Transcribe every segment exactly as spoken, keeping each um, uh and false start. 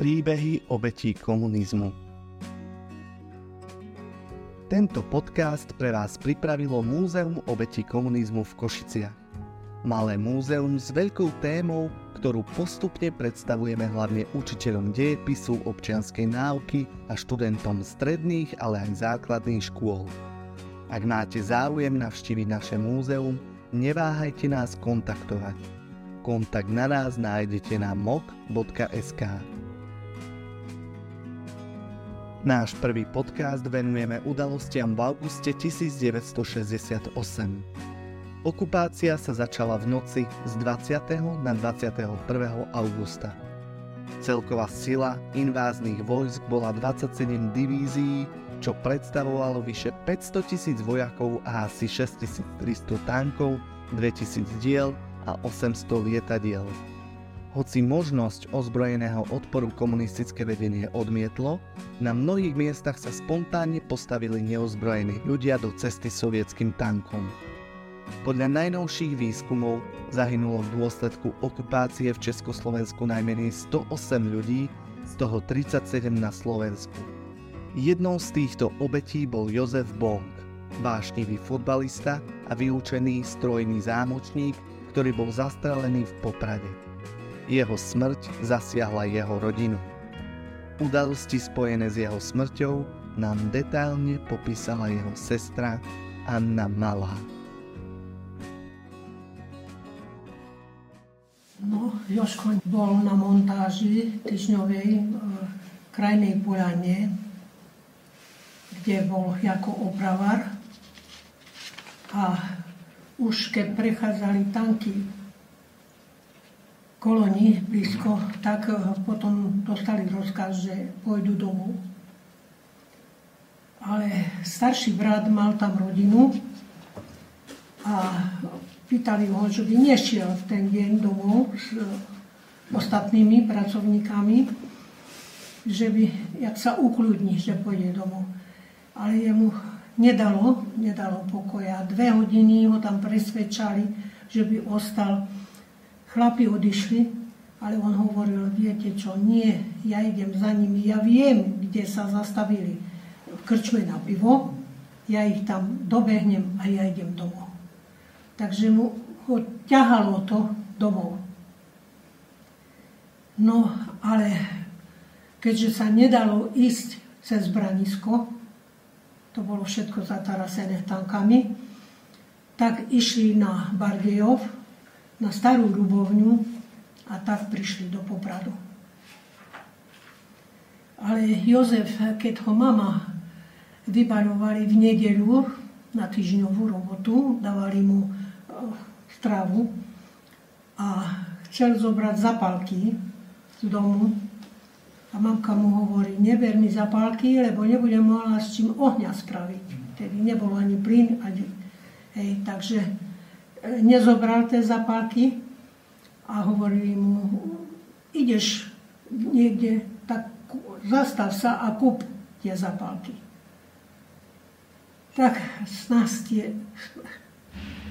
Príbehy obetí komunizmu. Tento podcast pre vás pripravilo Múzeum obetí komunizmu v Košiciach. Malé múzeum s veľkou témou, ktorú postupne predstavujeme hlavne učiteľom dejepisu, občianskej náuky a študentom stredných, ale aj základných škôl. Ak máte záujem navštíviť naše múzeum, neváhajte nás kontaktovať. Kontakt na nás nájdete na mok bodka es ká. Náš prvý podcast venujeme udalostiam v auguste devätnásťstošesťdesiatosem. Okupácia sa začala v noci z dvadsiateho na dvadsiateho prvého augusta. Celková sila inváznych vojsk bola dvadsaťsedem divízií, čo predstavovalo vyše päťstotisíc vojakov a asi šesťtisíctristo tankov, dvetisíc diel a osemsto lietadiel. Hoci možnosť ozbrojeného odporu komunistické vedenie odmietlo, na mnohých miestach sa spontánne postavili neozbrojení ľudia do cesty sovietským tankom. Podľa najnovších výskumov zahynulo v dôsledku okupácie v Československu najmenej sto osem ľudí, z toho tridsaťsedem na Slovensku. Jednou z týchto obetí bol Jozef Bonk, vášnivý futbalista a vyučený strojný zámočník, ktorý bol zastrelený v Poprade. Jeho smrť zasiahla jeho rodinu. Udalosti spojené s jeho smrťou nám detailne popísala jeho sestra Anna Malá. No, Jožko bol na montáži týždňovej krajnej Polane, kde bol ako opravar. A už keď prechádzali tanky kolóni blízko, tak potom dostali rozkaz, že pôjdu domov. Ale starší brat mal tam rodinu a pýtali ho, že by nešiel v ten deň domov s ostatnými pracovníkami, že by, jak sa ukľudní, že pôjde domov. Ale jemu nedalo, nedalo pokoja. Dve hodiny ho tam presvedčali, že by ostal. Chlapi odišli, ale on hovoril, viete čo, nie, ja idem za nimi, ja viem, kde sa zastavili v krčme na pivo, ja ich tam dobehnem a ja idem domov. Takže mu ho ťahalo to domov. No, ale keďže sa nedalo ísť cez Branisko, to bolo všetko zatarasené tankami, tak išli na Bardejov, na starú ľubovňu a tak prišli do Popradu. Ale Jozef, keď ho mama vybaľovali v nedeľu na týždňovú robotu, dávali mu stravu a chcel zobrať zapálky z domu a mamka mu hovorí, neber mi zapálky, lebo nebudem mohla s čím ohňa spraviť. Tedy nebolo ani plyn, ani... Hej, takže... nezobral tie zapálky a hovorili mu, ideš niekde, tak zastav sa a kúp tie zapálky. Tak z nás tie,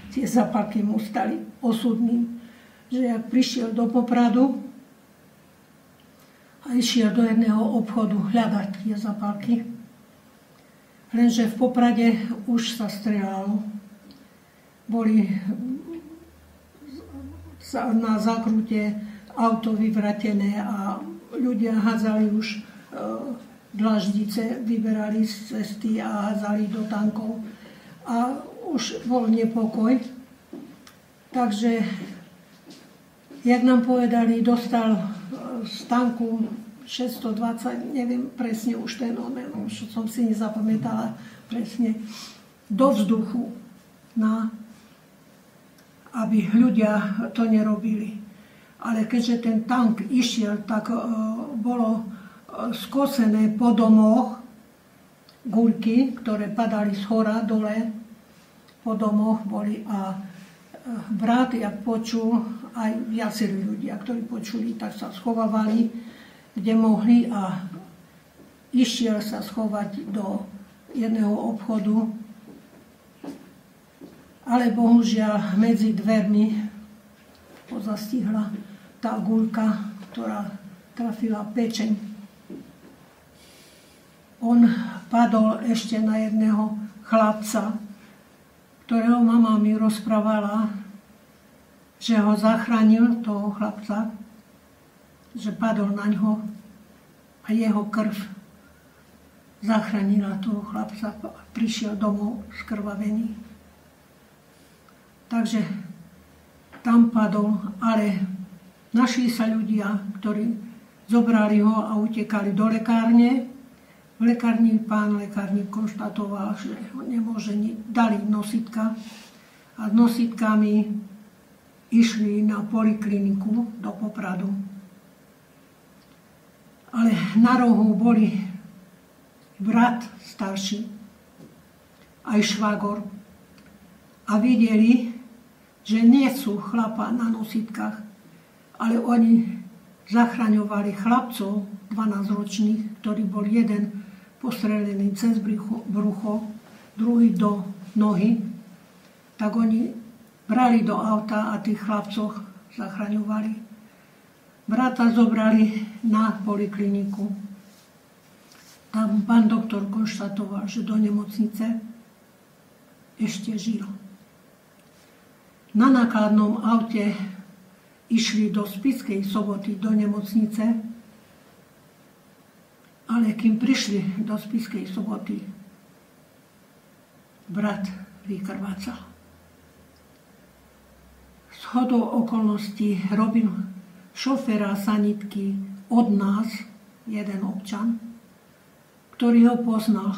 tie zapálky mu stali osudným, že ak prišiel do Popradu a išiel do jedného obchodu hľadať tie zapálky, lenže v Poprade už sa strieľalo. Boli na zakrute auto vyvratené a ľudia hádzali už dlaždice, vyberali z cesty a hádzali do tankov. A už bol nepokoj. Takže, jak nám povedali, dostal z tanku šesťstodvadsať, neviem presne už ten omen, už som si nezapamätala presne, do vzduchu na... aby ľudia to nerobili. Ale keďže ten tank išiel, tak bolo skosené po domoch gulky, ktoré padali z hora dole, po domoch boli a brat, jak počul, aj viacerí ľudia, ktorí počuli, tak sa schovávali, kde mohli a išiel sa schovať do jedného obchodu. Ale bohužiaľ medzi dvermi pozastihla tá guľka, ktorá trafila pečeň. On padol ešte na jedného chlapca, ktorého mama mi rozprávala, že ho zachránil, toho chlapca, že padol na ňo a jeho krv zachránila toho chlapca a prišiel domov skrvavený. Takže tam padol, ale našli sa ľudia, ktorí zobrali ho a utekali do lekárne. V lekárni pán lekárnik konštatoval, že ho nemôže, dali nositka a s nositkami išli na polikliniku do Popradu. Ale na rohu boli brat starší, aj švagor. A videli, že nie sú chlapa na nositkách, ale oni zachraňovali chlapcov dvanásťročných, ktorí bol jeden postrelený cez brucho, druhý do nohy, tak oni brali do auta a tých chlapcoch zachraňovali. Brata zobrali na polikliniku. Tam pán doktor konštatoval, že do nemocnice ešte žil. Na nákladnom aute išli do Spišskej Soboty, do nemocnice, ale kým prišli do Spišskej Soboty, brat vykrvácal. Shodou okolností robil šoféra sanitky od nás, jeden občan, ktorý ho poznal.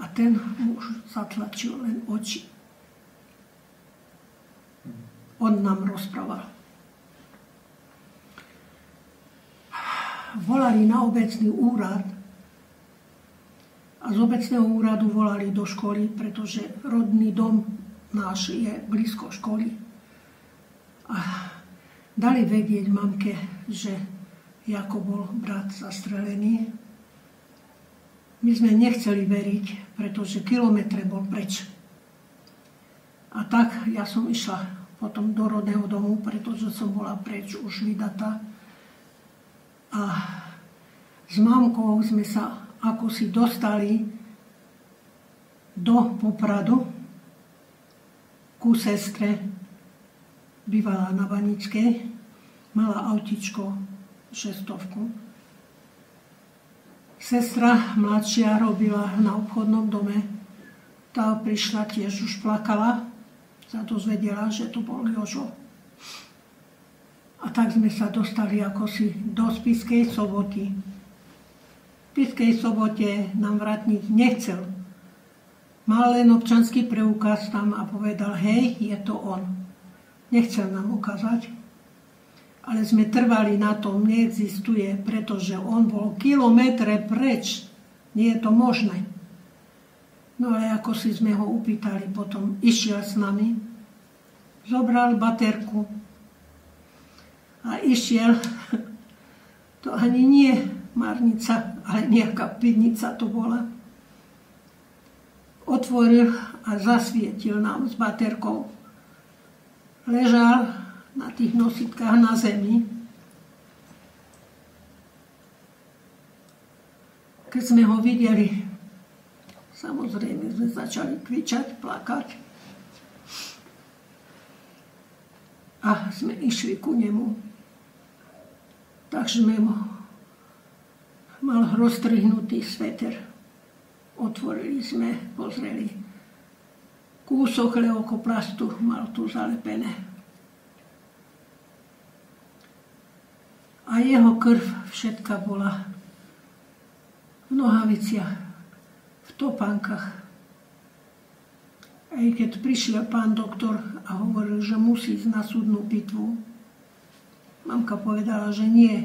A ten muž zatlačil len oči. On nám rozprával. Volali na obecný úrad a z obecného úradu volali do školy, pretože rodný dom náš je blízko školy. A dali vedieť mamke, že ako bol brat zastrelený. My sme nechceli veriť, pretože kilometre bol preč. A tak ja som išla potom do rodného domu, pretože som bola preč už vydatá. A s mamkou sme sa ako si dostali do Popradu, ku sestre, bývala na Baničkej, mala autičko, šestovku. Sestra mladšia robila na obchodnom dome, tá prišla tiež, už plakala, sa dozvedela, že to bol Jožo. A tak sme sa dostali ako si do Spišskej Soboty. V Spišskej Sobote nám vratník nechcel. Mal len občanský preukaz tam a povedal, hej, je to on. Nechcel nám ukázať, ale sme trvali na tom, neexistuje, pretože on bol kilometre preč. Nie je to možné. No ale ako si sme ho upýtali, potom išiel s nami, zobral baterku a išiel, to ani nie Marnica, ale nejaká pivnica to bola. Otvoril a zasvietil nám s baterkou. Ležal na tých nositkách na zemi. Keď sme ho videli, samozrejme sme začali kričať, plakať. A sme išli ku nemu. Takže sme mu mal roztrhnutý sveter. Otvorili sme, pozreli. Kúsok leukoplastu mal tu zalepené. A jeho krv všetka bola v nohaviciach, v topánkach. Aj keď prišiel pán doktor a hovoril, že musí ísť na súdnu pitvu, mamka povedala, že nie,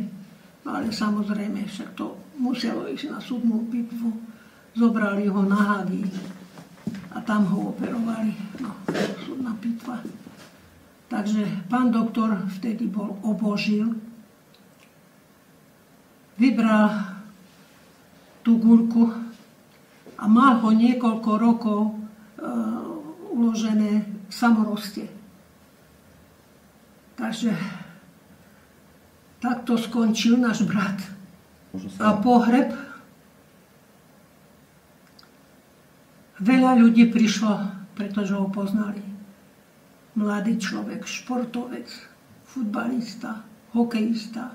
ale samozrejme, však to muselo ísť na súdnu pitvu. Zobrali ho na Hagi a tam ho operovali. No, súdna pitva. Takže pán doktor vtedy bol obožil. Vybral tú gulku a mal ho niekoľko rokov e, uložené v samoroste. Takže Takto skončil náš brat. A pohreb. Veľa ľudí prišlo, pretože ho poznali. Mladý človek, športovec, futbalista, hokejista.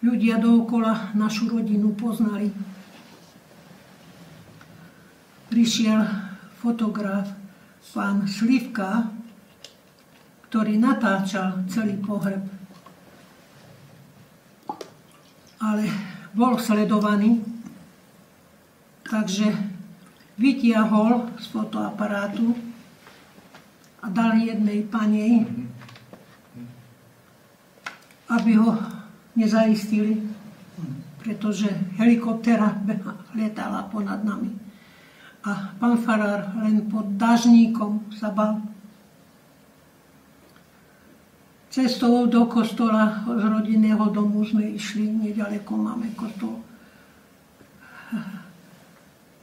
Ľudia dookola našu rodinu poznali. Prišiel fotograf, pán Slivka, ktorý natáčal celý pohreb. Ale bol sledovaný, takže vytiahol z fotoaparátu a dal jednej pani, aby ho nezaistili, pretože helikoptéra letala ponad nami. A pán farár len pod dážníkom sa bal. Cestou do kostola z rodinného domu sme išli, nedaleko máme kostol.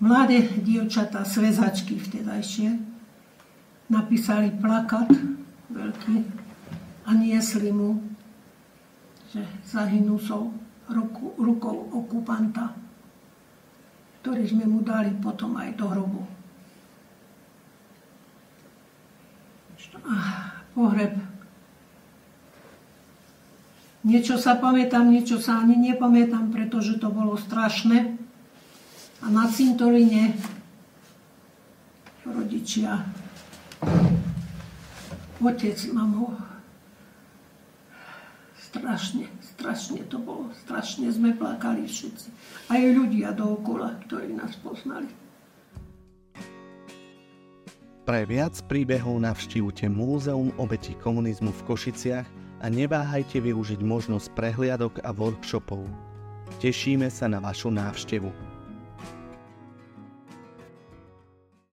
Mladé dievčatá, svezačky vtedajšie, napísali plakát veľký a niesli mu, že zahynul som rukou okupanta, ktorý sme mu dali potom aj do hrobu. A pohreb. Niečo sa pamätám, niečo sa ani nepamätám, pretože to bolo strašné. A na cintoríne rodičia, otec, mám ho, strašne, strašne to bolo, strašne sme plakali všetci. Aj ľudia dookola, ktorí nás poznali. Pre viac príbehov navštívte Múzeum obetí komunizmu v Košiciach a neváhajte využiť možnosť prehliadok a workshopov. Tešíme sa na vašu návštevu.